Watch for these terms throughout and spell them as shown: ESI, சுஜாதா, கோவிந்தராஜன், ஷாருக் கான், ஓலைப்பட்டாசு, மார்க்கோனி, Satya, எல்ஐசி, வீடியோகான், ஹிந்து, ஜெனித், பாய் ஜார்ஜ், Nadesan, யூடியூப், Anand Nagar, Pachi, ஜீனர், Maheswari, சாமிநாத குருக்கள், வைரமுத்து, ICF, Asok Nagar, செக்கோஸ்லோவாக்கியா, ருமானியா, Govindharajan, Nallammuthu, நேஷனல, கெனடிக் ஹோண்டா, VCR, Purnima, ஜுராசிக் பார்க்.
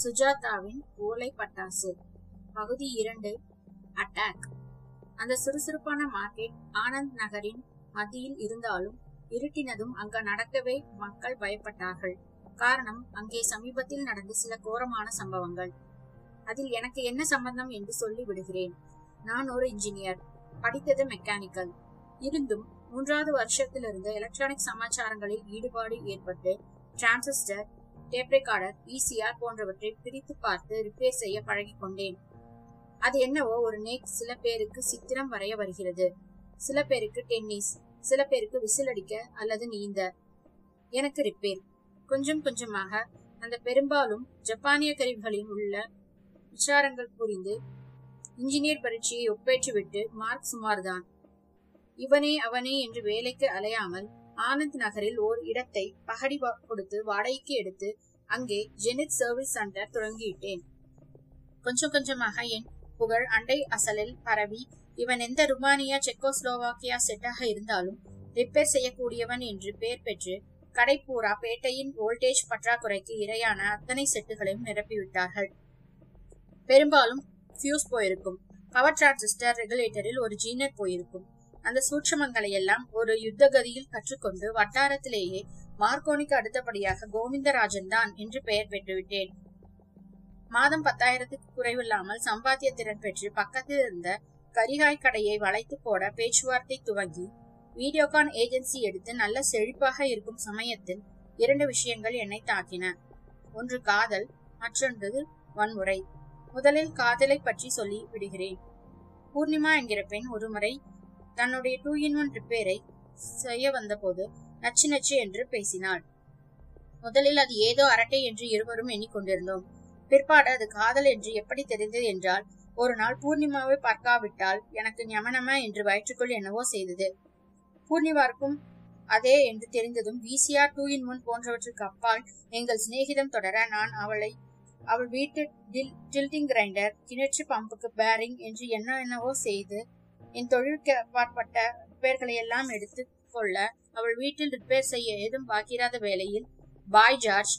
சுஜாதாவின் ஓலை பட்டாசு பகுதி 2 அட்டாக். அந்த சுறுசுறுப்பான மார்க்கெட் ஆனந்த் நகரின் மத்தியில் இருந்தாலும் இருட்டினதும் அங்கு நடக்கவே மக்கள் பயப்பட்டார்கள். காரணம், அங்கே சமீபத்தில் நடந்த சில கோரமான சம்பவங்கள். அதில் எனக்கு என்ன சம்பந்தம் என்று சொல்லி விடுகிறேன். நான் ஒரு இன்ஜினியர், படித்தது மெக்கானிக்கல். இருந்தும் 3வது வருஷத்திலிருந்து எலக்ட்ரானிக் சமாச்சாரங்களில் ஈடுபாடு ஏற்பட்டு டிரான்சிஸ்டர், டேப் ரெக்கார்டர், ஈசிஆர் போன்றவற்றை பிரித்து பார்த்து ரிப்பேர் செய்ய பழகிக் கொண்டேன். அது என்னவோ ஒரு நேக். சில பேருக்கு சித்திரம் வரைய வருகிறது, சில பேருக்கு டென்னிஸ், சில பேருக்கு விசில் அடிக்க அல்லது நீந்த. எனக்கு ரிப்பேர். கொஞ்சம் கொஞ்சமாக அந்த பெரும்பாலும் ஜப்பானிய கருவிகளின் உள்ள விசாரங்கள் புரிந்து இன்ஜினியர் பரீட்சையை ஒப்பேற்றிவிட்டு மார்க் சுமார்தான். அவனே என்று வேலைக்கு அலையாமல் ஆனந்த் நகரில் ஓர் இடத்தை பகடி கொடுத்து வாடகைக்கு எடுத்து அங்கே ஜெனித் சர்வீஸ் சென்டர் தொடங்கிவிட்டேன். கொஞ்சம் கொஞ்சமாக என் புகழ் அண்டை அசலில் பரவி இவன் எந்த ருமானியா, செக்கோஸ்லோவாக்கியா செட்டாக இருந்தாலும் ரிப்பேர் செய்யக்கூடியவன் என்று பெயர் பெற்று கடைப்பூரா பேட்டையின் வோல்டேஜ் பற்றாக்குறைக்கு இரையான அத்தனை செட்டுகளையும் நிரப்பிவிட்டார்கள். பெரும்பாலும் ஃபியூஸ் போயிருக்கும், பவர் டிரான்சிஸ்டர் ரெகுலேட்டரில் ஒரு ஜீனர் போயிருக்கும். அந்த சூட்சமங்களை எல்லாம் ஒரு யுத்த கதியில் கற்றுக்கொண்டு வட்டாரத்திலேயே மார்க்கோனிக்கு அடுத்தபடியாக கோவிந்தராஜன் தான் என்று பெயர் பெற்றுவிட்டேன். மாதம் 10,000க்கு குறைவில்லாமல் சம்பாத்திய திறன் பெற்று பக்கத்தில் இருந்த கரிகாய் கடையை வளைத்து போட பேச்சுவார்த்தை துவங்கி வீடியோகான் ஏஜென்சி எடுத்து நல்ல செழிப்பாக இருக்கும் சமயத்தில் 2 விஷயங்கள் என்னை தாக்கின. ஒன்று காதல், மற்றொன்று வன்முறை. முதலில் காதலை பற்றி சொல்லி விடுகிறேன். பூர்ணிமா என்கிற பெண் ஒரு முறை தன்னுடைய 2-in-1 ரிப்பேரை செய்ய வந்தபோது நச்சு நச்சு என்று பேசினாள். முதலில் அது ஏதோ அரட்டை என்று இருவரும் எண்ணிக்கொண்டிருந்தோம். பிற்பாடு அது காதல் என்று எப்படி தெரிந்தது என்றால், ஒரு நாள் பூர்ணிமாவை பார்க்காவிட்டால் எனக்கு ஞமனமா என்று வயிற்றுக்குள் என்னவோ செய்தது. பூர்ணிமாவுக்கும் அதே என்று தெரிந்ததும் விசிஆர், 2-in-1 போன்றவற்றுக்கு அப்பால் எங்கள் சிநேகிதம் தொடர நான் அவள் வீட்டு டில்டிங் கிரைண்டர், கிணற்று பம்புக்கு பேரிங் என்று என்னவோ செய்து என் தொழிலுக்கு அப்பாற்பட்ட ரிப்பேர்களை எல்லாம் எடுத்துக்கொள்ள அவள் வீட்டில் ரிப்பேர் செய்ய ஏதும் பாக்கிராத வேளையில் பாய் ஜார்ஜ்,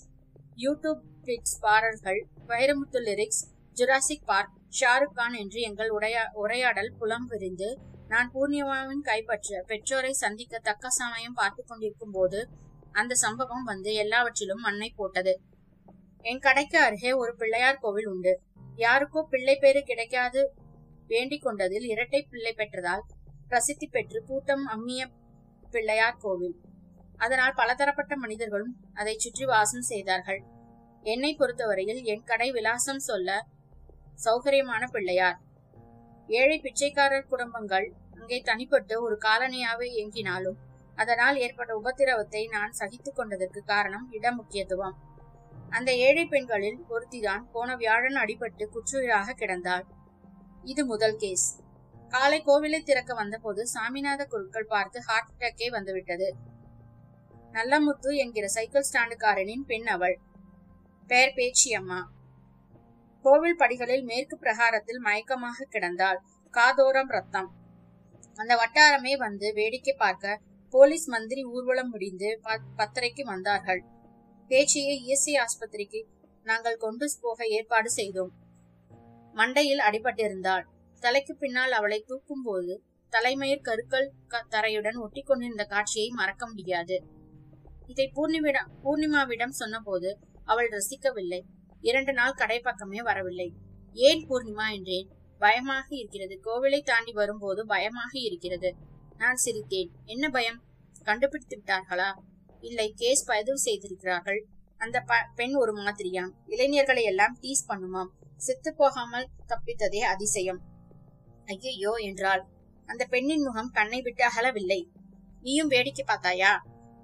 யூடியூப் கிளிப்ஸ் பாடல்கள், வைரமுத்து lyrics, ஜுராசிக் பார்க், ஷாருக் கான் என்று எங்கள் உரையாடல் புலம் விரிந்து நான் பூர்ணிமாவின் கைப்பற்ற பெற்றோரை சந்திக்க தக்க சமயம் பார்த்து கொண்டிருக்கும் போது அந்த சம்பவம் வந்து எல்லாவற்றிலும் மண்ணை போட்டது. என் கடைக்கு அருகே ஒரு பிள்ளையார் கோவில் உண்டு. யாருக்கோ பிள்ளை பேரு கிடைக்காது வேண்டிக் கொண்டதில் இரட்டை பிள்ளை பெற்றதால் பிரசித்தி பெற்று கூட்டம் அம்மிய பிள்ளையார் கோவில். அதனால் பலதரப்பட்ட மனிதர்களும் அதை சுற்றி வாசம் செய்தார்கள். என்னை பொறுத்தவரையில் என் கடை விலாசம் சொல்ல சௌகரியமான பிள்ளையார். ஏழை பிச்சைக்காரர் குடும்பங்கள் அங்கே தனிப்பட்டு ஒரு காலனியாக இயங்கினாலும் அதனால் ஏற்பட்ட உபத்திரவத்தை நான் சகித்துக் கொண்டதற்கு காரணம் இட முக்கியத்துவம். அந்த ஏழை பெண்களில் ஒருத்திதான் போன வியாழன் அடிபட்டு குற்றுயிராக கிடந்தாள். இது முதல் கேஸ். காலை கோவிலை திறக்க வந்தபோது சாமிநாத குருக்கள் பார்த்து ஹார்ட் அட்டாக்கே வந்துவிட்டது. நல்லமுத்து என்கிற சைக்கிள் ஸ்டாண்டுக்காரனின் பெண் அவள். பெயர் பேச்சியம்மா. கோவில் படிகளில் மேற்கு பிரகாரத்தில் மயக்கமாக கிடந்தாள். காதோரம் ரத்தம். அந்த வட்டாரமே வந்து வேடிக்கை பார்க்க போலீஸ் மந்திரி ஊர்வலம் முடிந்து 10:30 வந்தார்கள். பேச்சியை இஎஸ்ஐ ஆஸ்பத்திரிக்கு நாங்கள் கொண்டு போக ஏற்பாடு செய்தோம். மண்டையில் அடிபட்டிருந்தாள். தலைக்கு பின்னால் அவளை தூக்கும் போது தலைமயிர் கருக்கள் தரையுடன் ஒட்டி கொண்டிருந்த காட்சியை மறக்க முடியாது. இதை பூர்ணிமாவிடம் சொன்னபோது அவள் ரசிக்கவில்லை. 2 நாள் கடை பக்கமே வரவில்லை. ஏன் பூர்ணிமா என்றேன். பயமாக இருக்கிறது, கோவிலை தாண்டி வரும்போது பயமாக இருக்கிறது. நான் சிரித்தேன். என்ன பயம்? கண்டுபிடித்து விட்டார்களா? இல்லை, கேஸ் பதிவு செய்திருக்கிறார்கள். அந்த பெண் ஒரு மாதிரியாம், இளைஞர்களை எல்லாம் டீஸ் பண்ணுமாம், செத்து போகாமல் தப்பித்ததே அதிசயம். ஐயோ என்றாள். அந்த பெண்ணின் முகம் கண்ணை விட்டு அகலவில்லை. நீயும் வேடிக்கை பார்த்தாயா?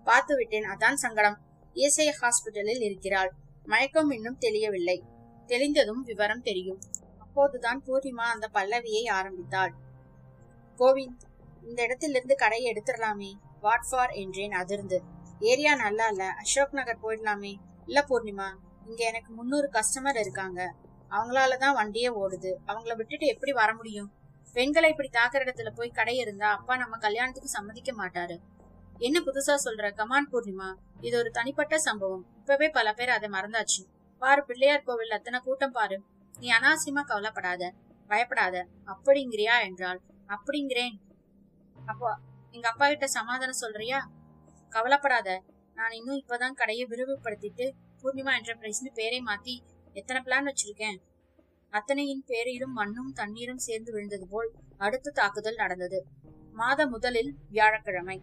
பார்த்து விட்டேன், அதான் சங்கடம். இஎஸ்ஐ ஹாஸ்பிட்டலில் இருக்கிறாள். மயக்கம் இன்னும் தெளியவில்லை. தெளிந்ததும் விவரம் தெரியும். அப்போதுதான் பூர்ணிமா அந்த பல்லவியை ஆரம்பித்தாள். கோவிந்த், இந்த இடத்திலிருந்து கடையை எடுத்துடலாமே. வாட் ஃபார் என்றேன் அதிர்ந்து. ஏரியா நல்லா இல்ல, அசோக் நகர் போயிடலாமே. இல்ல பூர்ணிமா, இங்க எனக்கு 300 கஸ்டமர் இருக்காங்க. அவங்களாலதான் வண்டியே ஓடுது. அவங்கள விட்டுட்டு எப்படி வர முடியும்? பெண்களை இப்படி தாக்குற இடத்துல போய் கடை இருந்தா அப்பா நம்ம கல்யாணத்துக்கு சம்மதிக்க மாட்டாரு. என்ன புதுசா சொல்ற? கமான் பூர்ணிமா, இது ஒரு தனிப்பட்ட சம்பவம். இப்பவே பல பேர் அதை மறந்தாச்சு. பாரு பிள்ளையார் கோவில் அத்தனை கூட்டம் பாரு, நீ அனாவசியமா கவலைப்படாத, பயப்படாத அப்படிங்கிறியா என்றாள். அப்படிங்கிறேன். அப்போ எங்க அப்பா கிட்ட சமாதானம் சொல்றியா? கவலைப்படாத, நான் இன்னும் இப்பதான் கடையை விரிவுபடுத்திட்டு பூர்ணிமா என்டர்பிரைஸ்னு பேரை மாத்தி எத்தனை பிளான் வச்சிருக்கேன். அத்தனையின் பேரிலும் மண்ணும் தண்ணீரும் சேர்ந்து விழுந்தது போல் அடுத்த தாக்குதல் நடந்தது. மாத முதலில் வியாழக்கிழமை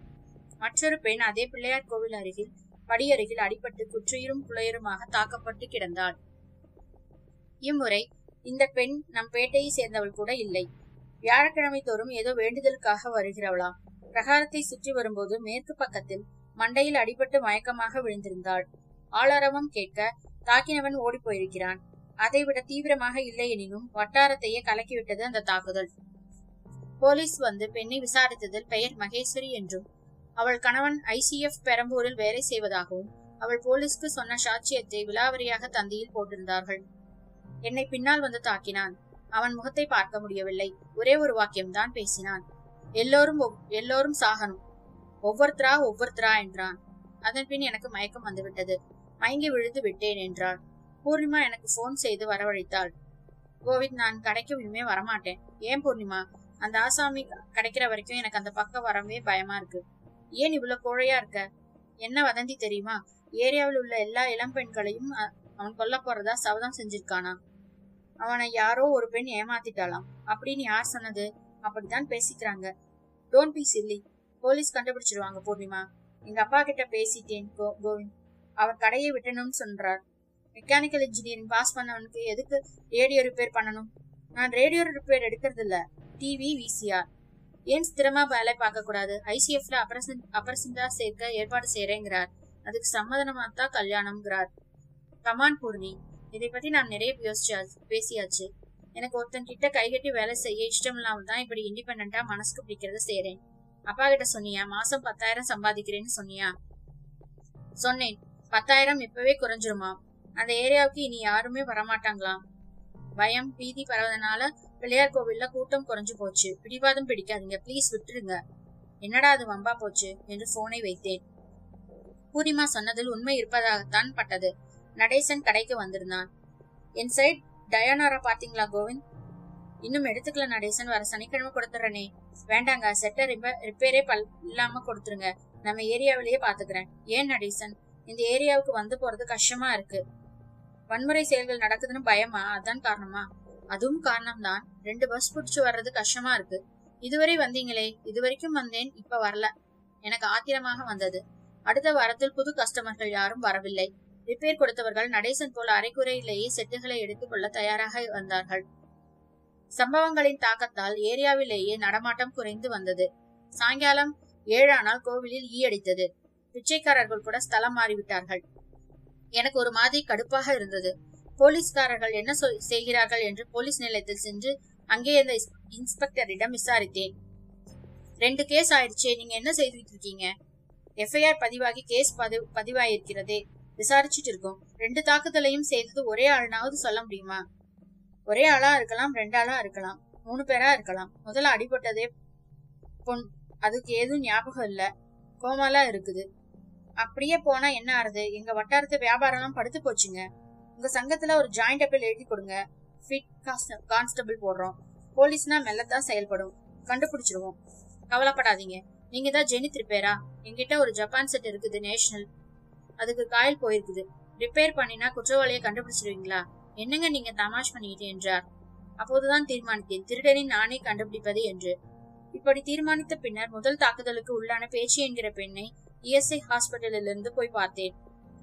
மற்றொரு பெண் அதே பிள்ளையார் கோவில் அருகில் படியருகில் அடிபட்டு குற்றையரும் குளையருமாக தாக்கப்பட்டு கிடந்தாள். இம்முறை இந்த பெண் நம் பேட்டையை சேர்ந்தவள் கூட இல்லை. வியாழக்கிழமை தோறும் ஏதோ வேண்டுதலுக்காக வருகிறவளா. பிரகாரத்தை சுற்றி வரும்போது மேற்கு பக்கத்தில் மண்டையில் அடிபட்டு மயக்கமாக விழுந்திருந்தாள். ஆளாரவம் கேட்க தாக்கினவன் ஓடி போயிருக்கிறான். அதைவிட தீவிரமாக இல்லை எனினும் வட்டாரத்தையே கலக்கிவிட்டது அந்த தாக்குதல். போலீஸ் வந்து பெண்ணை விசாரித்ததில் பெயர் மகேஸ்வரி என்றும் அவள் கணவன் ICF பெரம்பூரில் வேலை செய்வதாகவும் அவள் போலீஸ்க்கு சொன்ன சாட்சியத்தை விலாவரியாக தந்தியில் போட்டிருந்தார்கள். என்னை பின்னால் வந்து தாக்கினான். அவன் முகத்தை பார்க்க முடியவில்லை. ஒரே ஒரு வாக்கியம்தான் பேசினான். எல்லோரும் சாகனும், ஒவ்வொருத்தரா ஒவ்வொருத்தரா என்றான். அதன்பின் எனக்கு மயக்கம் வந்துவிட்டது, மயங்கி விழுந்து விட்டேன் என்றாள். பூர்ணிமா எனக்கு போன் செய்து வரவழைத்தாள். கோவிந்த், நான் கடைக்கு இனிமே வரமாட்டேன். ஏன் பூர்ணிமா? அந்த ஆசாமி கிடைக்கிற வரைக்கும் எனக்கு அந்த பக்கம் வரவே பயமா இருக்கு. ஏன் இவ்வளவு கோழையா இருக்க? என்ன வதந்தி தெரியுமா? ஏரியாவில் உள்ள எல்லா இளம் பெண்களையும் அவன் கொல்ல போறதா சபதம் செஞ்சிருக்கானா? அவனை யாரோ ஒரு பெண் ஏமாத்திட்டாளாம். அப்படின்னு யார் சொன்னது? அப்படித்தான் பேசிக்கிறாங்க. டோன்ட் பி சில்லி, போலீஸ் கண்டுபிடிச்சிருவாங்க. பூர்ணிமா, எங்க அப்பா கிட்ட பேசிட்டேன். கோவிந்த் அவர் கடையை விட்டணும்னு சொல்றார். மெக்கானிக்கல் இன்ஜினியரிங் பாஸ் பண்ணவனுக்கு எதுக்கு ரேடியோ ரிப்பேர் பண்ணணும்? நான் ரேடியோ ரிப்பேர் எடுக்கிறது இல்ல, டிவி VCR. ஏன் ஸ்திரமா வேலை பார்க்க கூடாது? ICFல அபரசந்தா சேர்க்க ஏற்பாடு செய்யறேங்கிறார். அதுக்கு சம்மதனமா தான் கல்யாணம்ங்கிறார். கமான் பூர்ணி, இதை பத்தி நான் நிறைய பேசியாச்சு. எனக்கு ஒருத்தன் கிட்ட கைகட்டி வேலை செய்ய இஷ்டம் இல்லாமல் தான் இப்படி இண்டிபெண்டா மனசுக்கு பிடிக்கிறத செய்யறேன். அப்பா கிட்ட சொன்னியா? மாசம் 10,000 சம்பாதிக்கிறேன்னு சொன்னியா? சொன்னேன். 10,000 இப்பவே குறைஞ்சிருமா? அந்த ஏரியாவுக்கு இனி யாருமே வரமாட்டாங்களாம். பயம் பீதி பரவதனால பிள்ளையார் கோவில்ல கூட்டம் குறைஞ்சு போச்சு. பிடிவாதம் பிடிக்காதீங்க, பிளீஸ் விட்டுருங்க. என்னடா அது வம்பா போச்சு என்று போனை வைத்தேன். பூர்ணிமா சொன்னதில் உண்மை இருப்பதாகத்தான் பட்டது. நடேசன் கடைக்கு வந்திருந்தான். என் சைட் டயானாரா பாத்தீங்களா கோவிந்த்? இன்னும் எடுத்துக்கல நடேசன், வர சனிக்கிழமை கொடுத்துறனே. வேண்டாங்க, செட்டர் ரிப்பேரே இல்லாம கொடுத்துருங்க, நம்ம ஏரியாவிலேயே பாத்துக்கிறேன். ஏன் நடேசன், இந்த ஏரியாவுக்கு வந்து போறது கஷ்டமா இருக்கு. வன்முறை செயல்கள் நடக்குதுன்னு பயமா? அதான் காரணமா? அதுவும் காரணம் தான். 2 பஸ் புடிச்சு வர்றது கஷ்டமா இருக்கு. இதுவரை வந்தீங்களே? இதுவரைக்கும் வந்தேன், இப்ப வரல. எனக்கு ஆத்திரமாக வந்தது. அடுத்த வாரத்தில் புது கஸ்டமர்கள் யாரும் வரவில்லை. ரிப்பேர் கொடுத்தவர்கள் நடேசன் போல் அரைக்குறையிலேயே செட்டுகளை எடுத்துக்கொள்ள தயாராக வந்தார்கள். சம்பவங்களின் தாக்கத்தால் ஏரியாவிலேயே நடமாட்டம் குறைந்து வந்தது. சாயங்காலம் 7 கோவிலில் ஈ அடித்தது. பிச்சைக்காரர்கள் கூட ஸ்தலம் மாறிவிட்டார்கள். எனக்கு ஒரு மாதிரி கடுப்பாக இருந்தது. போலீஸ்காரர்கள் என்ன செய்கிறார்கள் என்று போலீஸ் நிலையத்தில் சென்று அங்கே இருந்த இன்ஸ்பெக்டரிடம் விசாரித்தேன். 2 கேஸ் ஆயிடுச்சே, நீங்க என்ன செய்துட்டு இருக்கீங்க? FIR பதிவாகி கேஸ் பதிவாயிருக்கிறதே, விசாரிச்சுட்டு இருக்கோம். 2 தாக்குதலையும் செய்தது ஒரே ஆளுனாவது சொல்ல முடியுமா? ஒரே ஆளா இருக்கலாம், 2 ஆளா இருக்கலாம், 3 பேரா இருக்கலாம். முதல்ல அடிபட்டதே பொன், அதுக்கு ஏதும் ஞாபகம் இல்ல, கோமாலா இருக்குது. அப்படியே போனா என்ன ஆறுது? எங்க வட்டாரத்து வியாபாரம் எல்லாம் படுத்து போச்சுங்க. உங்க சங்கத்துல ஒரு ஜாயிண்ட் அப்பல் எழுதி கொடுங்க. ஃபிட் கான்ஸ்டபிள் போடுறோம். போலீஸ்னா மெல்லத்தான் செயல்படும், கண்டுபிடிச்சிருவோம். கவலைப்படாதீங்க, நீங்க தான் ஜெனித் ரிப்பேரா? எங்கிட்ட ஒரு ஜப்பான் செட் இருக்குது, நேஷனல். அதுக்கு காயல் போயிருக்குது. ரிப்பேர் பண்ணினா குற்றவாளியை கண்டுபிடிச்சிருவீங்களா? என்னங்க நீங்க தமாஷ் பண்ணிக்கிட்டு என்றார். அப்போதுதான் தீர்மானித்தேன், திருடனை நானே கண்டுபிடிப்பது என்று. இப்படி தீர்மானித்த பின்னர் முதல் தாக்குதலுக்கு உள்ளான பேச்சி என்கிற பெண்ணை ESI ஹாஸ்பிட்டலிலிருந்து போய் பார்த்தேன்.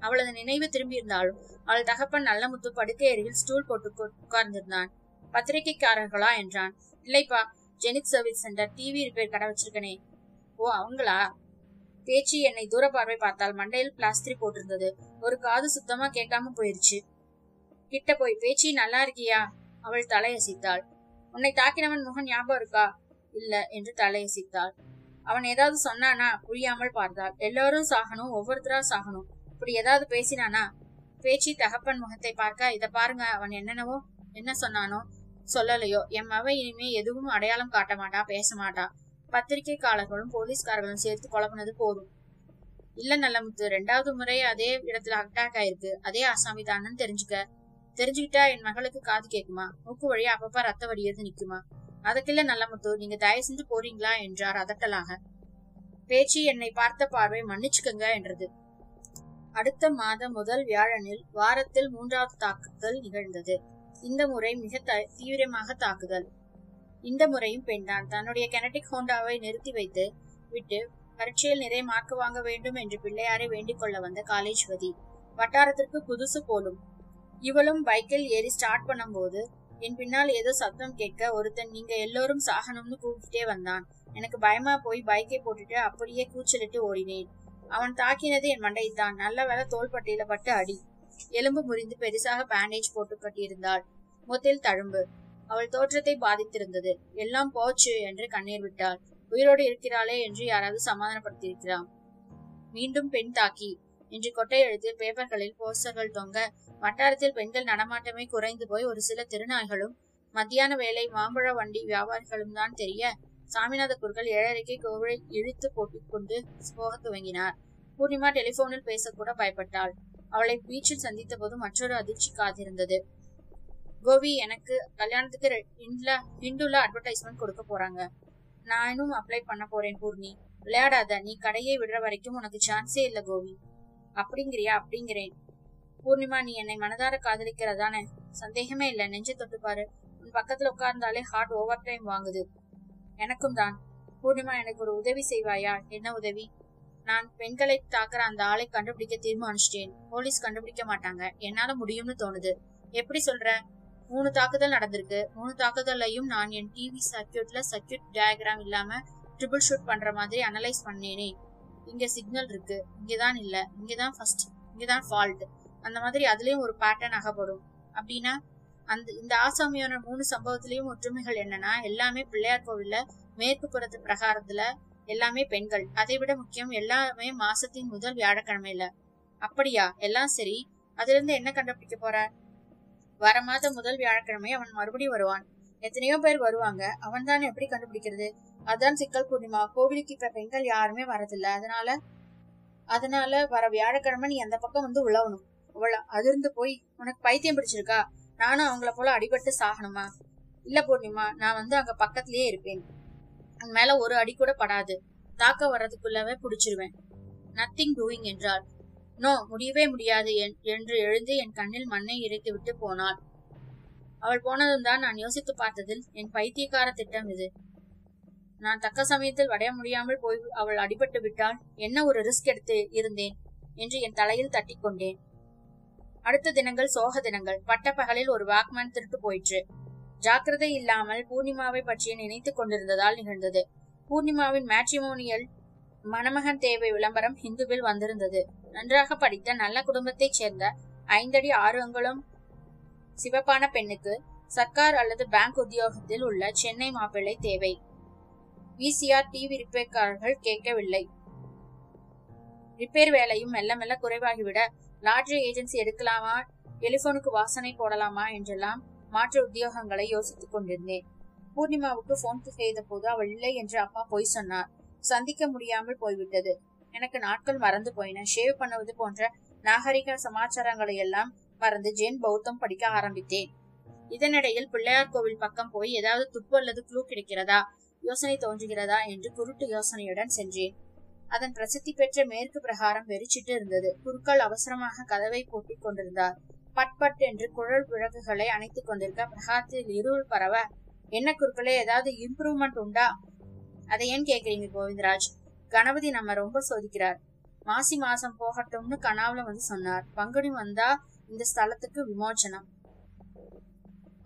அவளது நினைவு திரும்பியிருந்தாலும் அவள் தகப்பன் நல்லமுத்து படுக்கை அருகில் ஸ்டூல் போட்டு உட்கார்ந்திருந்தான். பத்திரிகைக்காரர்களா என்றான். இல்லைப்பா, ஜெனித் service centre, TV repair கடை வச்சிருக்கனே. ஓ, அவங்களா? பேச்சி என்னை தூர பார்வை பார்த்தால் மண்டையில் பிளாஸ்திரி போட்டிருந்தது. ஒரு காது சுத்தமா கேட்காம போயிருச்சு. கிட்ட போய் பேச்சி, நல்லா இருக்கியா? அவள் தலையசைத்தாள். உன்னை தாக்கினவன் முகம் ஞாபகம் இருக்கா? இல்ல என்று தலையசைத்தாள். அவன் ஏதாவது சொன்னானா? புரியாமல் பார்த்தாள். எல்லாரும் சாகணும், ஒவ்வொருத்தரா சாகணும், இப்படி ஏதாவது பேசினானா? பேச்சி தகப்பன் முகத்தை பார்க்க, இத பாருங்க, அவன் என்னென்னவோ என்ன சொன்னானோ சொல்லலையோ, என் மவ இனிமே எதுவும் அடையாளம் காட்ட மாட்டா, பேச மாட்டா. பத்திரிகைக்காரர்களும் போலீஸ்காரர்களும் சேர்த்து குழப்பினது போதும். இல்ல நல்லமுத்து, 2வது முறை அதே இடத்துல அட்டாக் ஆயிருக்கு, அதே ஆசாமி தானு தெரிஞ்சுக்க. தெரிஞ்சுக்கிட்டா என் மகளுக்கு காது கேட்குமா? மூக்கு வழியா அப்பப்பா ரத்த வடியது நிக்குமா? அதுக்கில்ல நல்லமுத்து, நீங்க தயவு செஞ்சு போறீங்களா என்றார் அதட்டலாக. பேச்சி என்னை பார்த்த பார்வை மன்னிச்சுக்கங்க என்றது. அடுத்த மாதம் முதல் வியாழனில் வாரத்தில் 3வது தாக்குதல் நிகழ்ந்தது. இந்த முறை மிக தீவிரமாக தாக்குதல். இந்த முறையும் பெண்தான். தன்னுடைய கெனடிக் ஹோண்டாவை நிறுத்தி வைத்து விட்டு பரீட்சையில் நிறைய மார்க்கு வாங்க வேண்டும் என்று பிள்ளையாரை வேண்டிக் கொள்ள வந்த காலேஜ்வதி வட்டாரத்திற்கு புதுசு போலும். இவளும் பைக்கில் ஏறி ஸ்டார்ட் பண்ணும் போது என் பின்னால் ஏதோ சத்தம் கேட்க ஒருத்தன் நீங்க எல்லோரும் சாகணும்னு கூப்பிட்டே வந்தான். எனக்கு பயமா போய் பைக்கை போட்டுட்டு அப்படியே கூச்சலிட்டு ஓடினேன். அவன் தாக்கினது என் மண்டைதான். நல்ல வேலை தோள்பட்டையில பட்டு அடி. எலும்பு முறிந்து பெருசாக பேண்டேஜ் போட்டு கட்டியிருந்தாள். முகத்தில் தழும்பு. அவள் தோற்றத்தை பாதித்திருந்தது. எல்லாம் போச்சு என்று கண்ணீர் விட்டாள். உயிரோடு இருக்கிறாளே என்று யாராவது சமாதானப்படுத்தியிருக்கிறான். மீண்டும் பெண் தாக்கி இன்று கொட்டை எழுத்து பேப்பர்களில் போஸ்டர்கள் தொங்க வட்டாரத்தில் பெண்கள் நடமாட்டமே குறைந்து போய் ஒரு சில திருநாய்களும் மத்தியான வேலை மாம்பழ வண்டி வியாபாரிகளும் தான் தெரிய சாமிநாத குர்கள் 7:30 கோவிலை இழுத்து போட்டுக் கொண்டு போக துவங்கினார். பூர்ணிமா டெலிபோனில் பேசக்கூட பயப்பட்டாள். அவளை பீச்சில் சந்தித்த போது மற்றொரு அதிர்ச்சி காத்திருந்தது. கோவி, எனக்கு கல்யாணத்துக்கு ஹிந்துல அட்வர்டைஸ்மெண்ட் கொடுக்க போறாங்க. நானும் அப்ளை பண்ண போறேன். பூர்ணி, விளையாடாத. நீ கடையை விடுற வரைக்கும் உனக்கு சான்ஸே இல்லை. கோவி, அப்படிங்கிறியா? அப்படிங்கிறேன். பூர்ணிமா, நீ என்னை மனதார காதலிக்கிறதானே? சந்தேகமே இல்லை. நெஞ்ச தொட்டுப்பாரு. உன் பக்கத்துல உட்கார்ந்தாலே ஹார்ட் ஓவர் டைம் வாங்குது. எனக்கும் தான். பூர்ணிமா, எனக்கு ஒரு உதவி செய்வாயா? என்ன உதவி? நான் பெண்களை தாக்குற அந்த ஆளை கண்டுபிடிக்க தீர்மானிச்சிட்டேன். போலீஸ் கண்டுபிடிக்க மாட்டாங்க. என்னால முடியும்னு தோணுது. எப்படி சொல்ற? 3 தாக்குதல் நடந்திருக்கு. 3 தாக்குதலையும் நான் என் டிவி சர்க்கியூட் டயக்ராம் இல்லாம ட்ரிபிள் ஷூட் பண்ற மாதிரி அனலைஸ் பண்ணேனே. இங்க சிக்னல் இருக்கு, இங்கதான் இல்ல, இங்கதான் ஃபர்ஸ்ட், இங்கதான் ஃபால்ட், அந்த மாதிரி அதுலயும் ஒரு பேட்டர்ன் அகப்படும். அப்படின்னா இந்த ஆசாமியான 3 சம்பவத்திலயும் ஒற்றுமைகள் என்னன்னா எல்லாமே பிள்ளையார் கோவில்ல மேற்கு புறத்து பிரகாரத்துல எல்லாமே பெண்கள். அதை விட முக்கியம், எல்லாமே மாசத்தின் முதல் வியாழக்கிழமையில. அப்படியா? எல்லாம் சரி. அதுல இருந்து என்ன கண்டுபிடிக்க போற? வர மாதம் முதல் வியாழக்கிழமை அவன் மறுபடியும் வருவான். எத்தனையோ பேர் வருவாங்க. அவன் தான் எப்படி கண்டுபிடிக்கிறது? அதான் சிக்கல் பூர்ணிமா. கோவிலுக்கு இப்ப பெண்கள் யாருமே வரதில்லை. அதனால வர வியாழக்கிழமை நீ அந்த பக்கம் வந்து உழவணும். அதிர்ந்து போய் உனக்கு பைத்தியம் பிடிச்சிருக்கா? நானும் அவங்கள போல அடிபட்டு சாகணுமா? இல்ல பூர்ணிமா, நான் வந்து அங்க பக்கத்திலேயே இருப்பேன். அவன் மேல ஒரு அடி கூட படாது. தாக்க வர்றதுக்குள்ளவே புடிச்சிருவேன். நத்திங் டூயிங் என்றாள். நோ, முடியவே முடியாது என்று எழுந்து என் கண்ணில் மண்ணை இறைத்து விட்டு போனாள். அவள் போனதும் தான் நான் யோசித்து பார்த்ததில் என் பைத்தியக்கார திட்டம் இது. நான் தக்க சமயத்தில் வடைய முடியாமல் போய் அவள் அடிபட்டு விட்டால் என்ன ஒரு ரிஸ்க் எடுத்து இருந்தேன் என்று என் தலையில் தட்டி கொண்டேன். அடுத்த தினங்கள் சோக தினங்கள். பட்ட பகலில் ஒரு வாக்மேன் திருட்டு போயிற்று. ஜாக்கிரதை இல்லாமல் பூர்ணிமாவை பற்றிய நினைத்து கொண்டிருந்ததால் நிகழ்ந்தது. பூர்ணிமாவின் மேட்ரிமோனியல் மணமகன் தேவை விளம்பரம் ஹிந்துவில் வந்திருந்தது. நன்றாக படித்த நல்ல குடும்பத்தைச் சேர்ந்த 5'6" சிவப்பான பெண்ணுக்கு சர்க்கார் அல்லது பேங்க் உத்தியோகத்தில் உள்ள சென்னை மாப்பிள்ளை தேவை. VCR டிவி ரிப்பேர்காரர்கள் கேட்கவில்லை. ரிப்பேர் வேலையும் மெல்ல மெல்ல குறைவாகிவிட லாட்ரி ஏஜென்சி எடுக்கலாமா, டெலிபோனுக்கு வாசனை போடலாமா என்றெல்லாம் மாற்று உத்தியோகங்களை யோசித்துக் கொண்டிருந்தேன். பூர்ணிமாவுக்கு போன் செய்த போது அவள் இல்லை என்று அப்பா போய் சொன்னார். சந்திக்க முடியாமல் போய்விட்டது. எனக்கு நாட்கள் மறந்து போயின. ஷேவ் பண்ணுவது போன்ற நாகரிக சமாச்சாரங்களை எல்லாம் மறந்து ஜெயின் பௌத்தம் படிக்க ஆரம்பித்தேன். இதனிடையில் பிள்ளையார் கோவில் பக்கம் போய் ஏதாவது துப்பு அல்லது குளூ கிடைக்கிறதா யோசனை தோன்றுகிறதா என்று குருட்டு யோசனையுடன் சென்றேன். அதன் பிரசித்தி பெற்ற மேற்கு பிரகாரம் வெறிச்சிட்டு இருந்தது. குருக்கள் அவசரமாக கதவை பூட்டிக் கொண்டிருந்தார். பட்பட் என்று குழல் விளக்குகளை அணைத்துக் கொண்டிருக்க பிரகாரத்தில் இருள் பரவ, என்ன குருக்களே, ஏதாவது இம்ப்ரூவ்மெண்ட் உண்டா? அதை ஏன் கேக்குறீங்க கோவிந்தராஜ்? கணபதி நம்ம ரொம்ப சோதிக்கிறார். மாசி மாசம் போகட்டும்னு கனவுல வந்து சொன்னார். பங்குனி வந்தா இந்த ஸ்தலத்துக்கு விமோச்சனம்.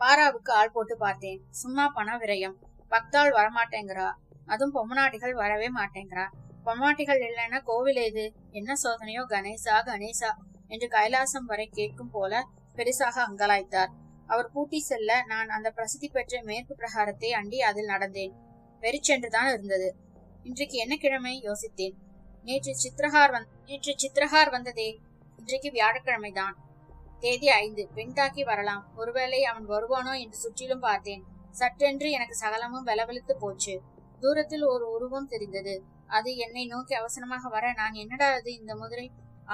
பாராவுக்கு ஆள் போட்டு பார்த்தேன். சும்மா பண விரயம். பக்தாள் வரமாட்டேங்கிறா. அதுவும் பொம்மநாட்டிகள் வரவே மாட்டேங்கிறா. பொம்மாட்டிகள் இல்லைன்னா கோவில் ஏது? என்ன சோதனையோ? கணேசா கணேசா என்று கைலாசம் வரை கேட்கும் போல பெருசாக அங்கலாய்த்தார். அவர் பூட்டி செல்ல நான் அந்த பிரசித்தி பெற்ற மேற்கு பிரகாரத்தை அண்டி அதில் நடந்தேன். வெறிச்சென்றுதான் இருந்தது. இன்றைக்கு என்ன கிழமை யோசித்தேன். நேற்று சித்திரஹார் வந்ததே. இன்றைக்கு வியாழக்கிழமைதான். தேதி 5. பெண் தாக்கி வரலாம். ஒருவேளை அவன் வருவானோ என்று சுற்றிலும் பார்த்தேன். சட்டென்று எனக்கு சகலமும் வெலவெழுத்து போச்சு. தூரத்தில் ஒரு உருவம் தெரிந்தது. அது என்னை நோக்கி அவசரமாக வர நான் என்னடா அது, இந்த முதிரை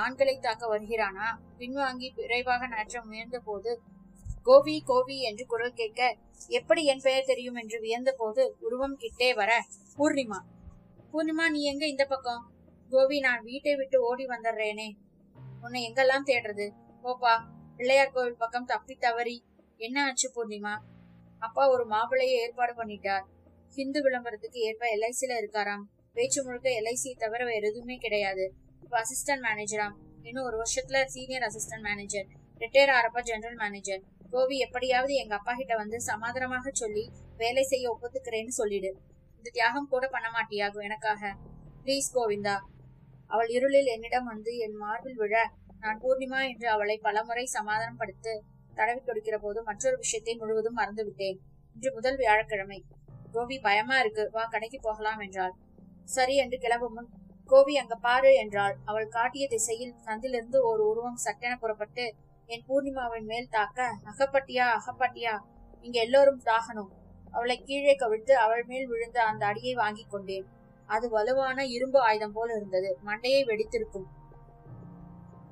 ஆண்களை தாக்க வருகிறானா? பின்வாங்கி விரைவாக நற்ற முயன்ற போது கோவி கோவி என்று குரல் கேட்க எப்படி என் பெயர் தெரியும் என்று வியந்த போது உருவம் கிட்டே வர, பூர்ணிமா. பூர்ணிமா, நீ எங்க இந்த பக்கம்? கோவி, நான் வீட்டை விட்டு ஓடி வந்துடுறேனே, உன்னை எங்கெல்லாம் தேடுறது? ஓப்பா, பிள்ளையார் கோவில் பக்கம் தப்பி தவறி. என்ன ஆச்சு பூர்ணிமா? அப்பா ஒரு மாப்பிள்ளையை ஏற்பாடு பண்ணிட்டார். ஹிந்து விளம்பரத்துக்கு ஏற்ப எல்ஐசில இருக்காராம். பேச்சு முழுக்க எல்ஐசி தவிர வேற எதுவுமே கிடையாது. இப்ப அசிஸ்டன்ட் மேனேஜராம். இன்னும் ஒரு வருஷத்துல சீனியர் அசிஸ்டன்ட் மேனேஜர், ரிட்டையர் ஆறப்ப ஜெனரல் மேனேஜர். கோவி, எப்படியாவது எங்க அப்பா கிட்ட வந்து சமாதானமாக சொல்லி வேலை செய்ய ஒப்புத்துக்கிறேன்னு சொல்லிடு. இந்த தியாகம் கூட பண்ண மாட்டியாகும் எனக்காக, பிளீஸ் கோவிந்தா. அவள் இருளில் என்னிடம் வந்து என் மார்பில் விழ, நான் பூர்ணிமா என்று அவளை பலமுறை சமாதானப்படுத்து தடவி கொடுக்கிற போது மற்றொரு விஷயத்தை முழுவதும் மறந்துவிட்டேன். இன்று முதல் வியாழக்கிழமை. கோவி, பயமா இருக்கு, வா கடைக்கு போகலாம் என்றாள். சரி என்று கிளம்பும் முன் கோவி அங்க பாரு என்றாள். அவள் காட்டிய திசையில் சந்திலிருந்து ஒரு உருவம் சட்டென புறப்பட்டு என் பூர்ணிமாவின் மேல் தாக்க, அகப்பட்டியா அகப்பட்டியா, இங்க எல்லோரும் தாகணும். அவளை கீழே கவிழ்த்து அவள் மேல் விழுந்த அந்த அடியை வாங்கி கொண்டேன். அது வலுவான இரும்பு ஆயுதம் போல் இருந்தது. மண்டையை வெடித்திருக்கும்.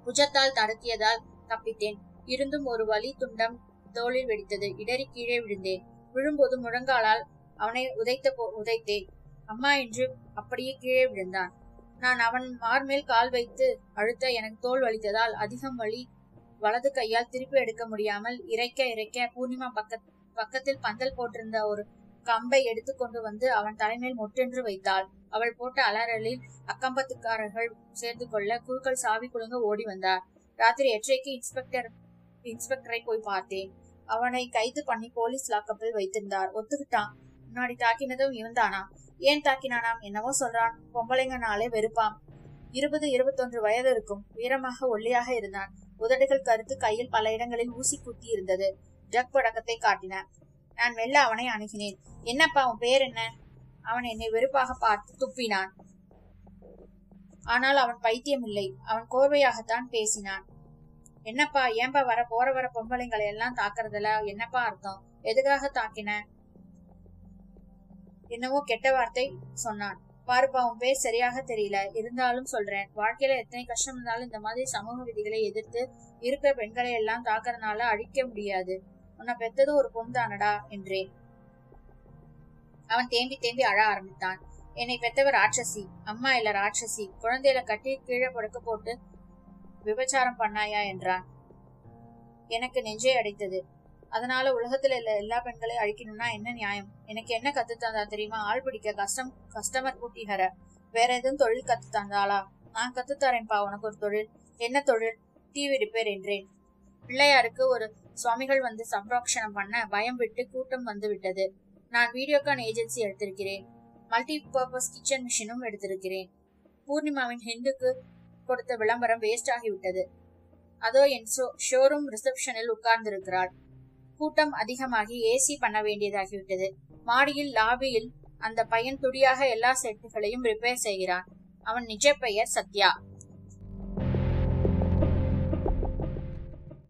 புஜத்தால் தடுக்கியதால் தப்பித்தேன். இருந்தும் ஒரு வலி துண்டம் தோளில் வெடித்தது. இடறி கீழே விழுந்தேன். விழும்போது முழங்காலால் அவனை உதைத்தேன். அம்மா என்று அப்படியே கீழே விழுந்தான். நான் அவன் மார்மேல் கால் வைத்து அழுத்த எனக்கு தோல் வலித்ததால் அதிகம் வலி. வலது கையால் திருப்பி எடுக்க முடியாமல் இறைக்க பூர்ணிமா பக்கத்தில் பந்தல் போட்டிருந்த ஒரு கம்பை எடுத்து கொண்டு வந்து அவன் தலைமேல் மொட்டென்று வைத்தாள். அவள் போட்ட அலறலில் அக்கம்பத்துக்காரர்கள் சேர்ந்து கொள்ள குருக்கள் சாவி குழுங்க ஓடி வந்தார். ராத்திரி 8:30க்கு இன்ஸ்பெக்டரை போய் பார்த்தேன். அவனை கைது பண்ணி போலீஸ் லாக்கப்பில் வைத்திருந்தார். ஒத்துக்கிட்டான். முன்னாடி தாக்கினதும் இவன்தானா? ஏன் தாக்கினானாம்? என்னவோ சொல்றான். பொம்பளைங்க நாளே வெறுப்பான். 20-21 வயது இருக்கும். வீரமாக ஒல்லியாக இருந்தான். உதடுகள் கருத்து, கையில் பல இடங்களில் ஊசி குத்தி இருந்தது. ட்ரக் பழக்கத்தை காட்டின. நான் மெல்ல அவனை அணுகினேன். என்னப்பா அவன் பேர் என்ன? அவன் என்னை வெறுப்பாக பார்த்து துப்பினான். ஆனால் அவன் பைத்தியம் இல்லை. அவன் கோர்வையாகத்தான் பேசினான். என்னப்பா, ஏன்பா போற பொம்பளைங்களை எல்லாம் தாக்குறதுல என்னப்பா அர்த்தம்? எதுக்காக தாக்கின? என்னவோ கெட்ட வார்த்தை சொன்னான். பாருப்பா, உன் பேர் சரியாக தெரியல, இருந்தாலும் சொல்றேன். வாழ்க்கையில எத்தனை கஷ்டம் இருந்தாலும் இந்த மாதிரி சமூக விதிகளை எதிர்த்து இருக்கிற பெண்களை எல்லாம் தாக்குறதுனால அழிக்க முடியாது. உன்னை பெத்தது ஒரு பொண்ணு தானடா என்றேன். அவன் தேம்பி தேம்பி அழ ஆரம்பித்தான். என்னை பெத்தவர் ராட்சசி, அம்மா இல்ல ராட்சசி. குழந்தையில கட்டி கீழே புடக்க போட்டு விபச்சாரம் பண்ணாயா என்றான். எனக்கு நெஞ்சே அடைத்தது. அதனால உலகத்துல எல்லா பெண்களையும் அழிக்கணும்னா என்ன நியாயம்? எனக்கு என்ன கத்து தந்தா தெரியுமா? ஆள் பிடிக்க கஸ்டமர் கூட்டிகர. வேற எதுவும் தொழில் கத்து தந்தாளா? நான் கத்துத்தரேன்பா உனக்கு ஒரு தொழில். என்ன தொழில்? டிவி ரிப்பேர் என்றேன். பிள்ளையாருக்கு ஒரு சுவாமிகள் வந்து சம்ரோக்ஷணம் பண்ண பயம் விட்டு கூட்டம் வந்து விட்டது. நான் வீடியோகான் ஏஜென்சி எடுத்திருக்கிறேன். மல்டி பர்பஸ் கிச்சன் மிஷினும் எடுத்திருக்கிறேன். பூர்ணிமாவின் ஹிந்துக்கு கொடுத்த விளம்பரம் வேஸ்ட் ஆகிவிட்டது. அதோ என் ஷோரூம் ரிசப்ஷனில் உட்கார்ந்திருக்கிறாள். கூட்டம் அதிகமாகி ஏசி பண்ண வேண்டியதாகிவிட்டது. மாடியில் லாபியில் அந்த பையன் துடியாக எல்லா செட்டுகளையும் ரிப்பேர் செய்கிறான். அவன் நிஜ பெயர் சத்யா.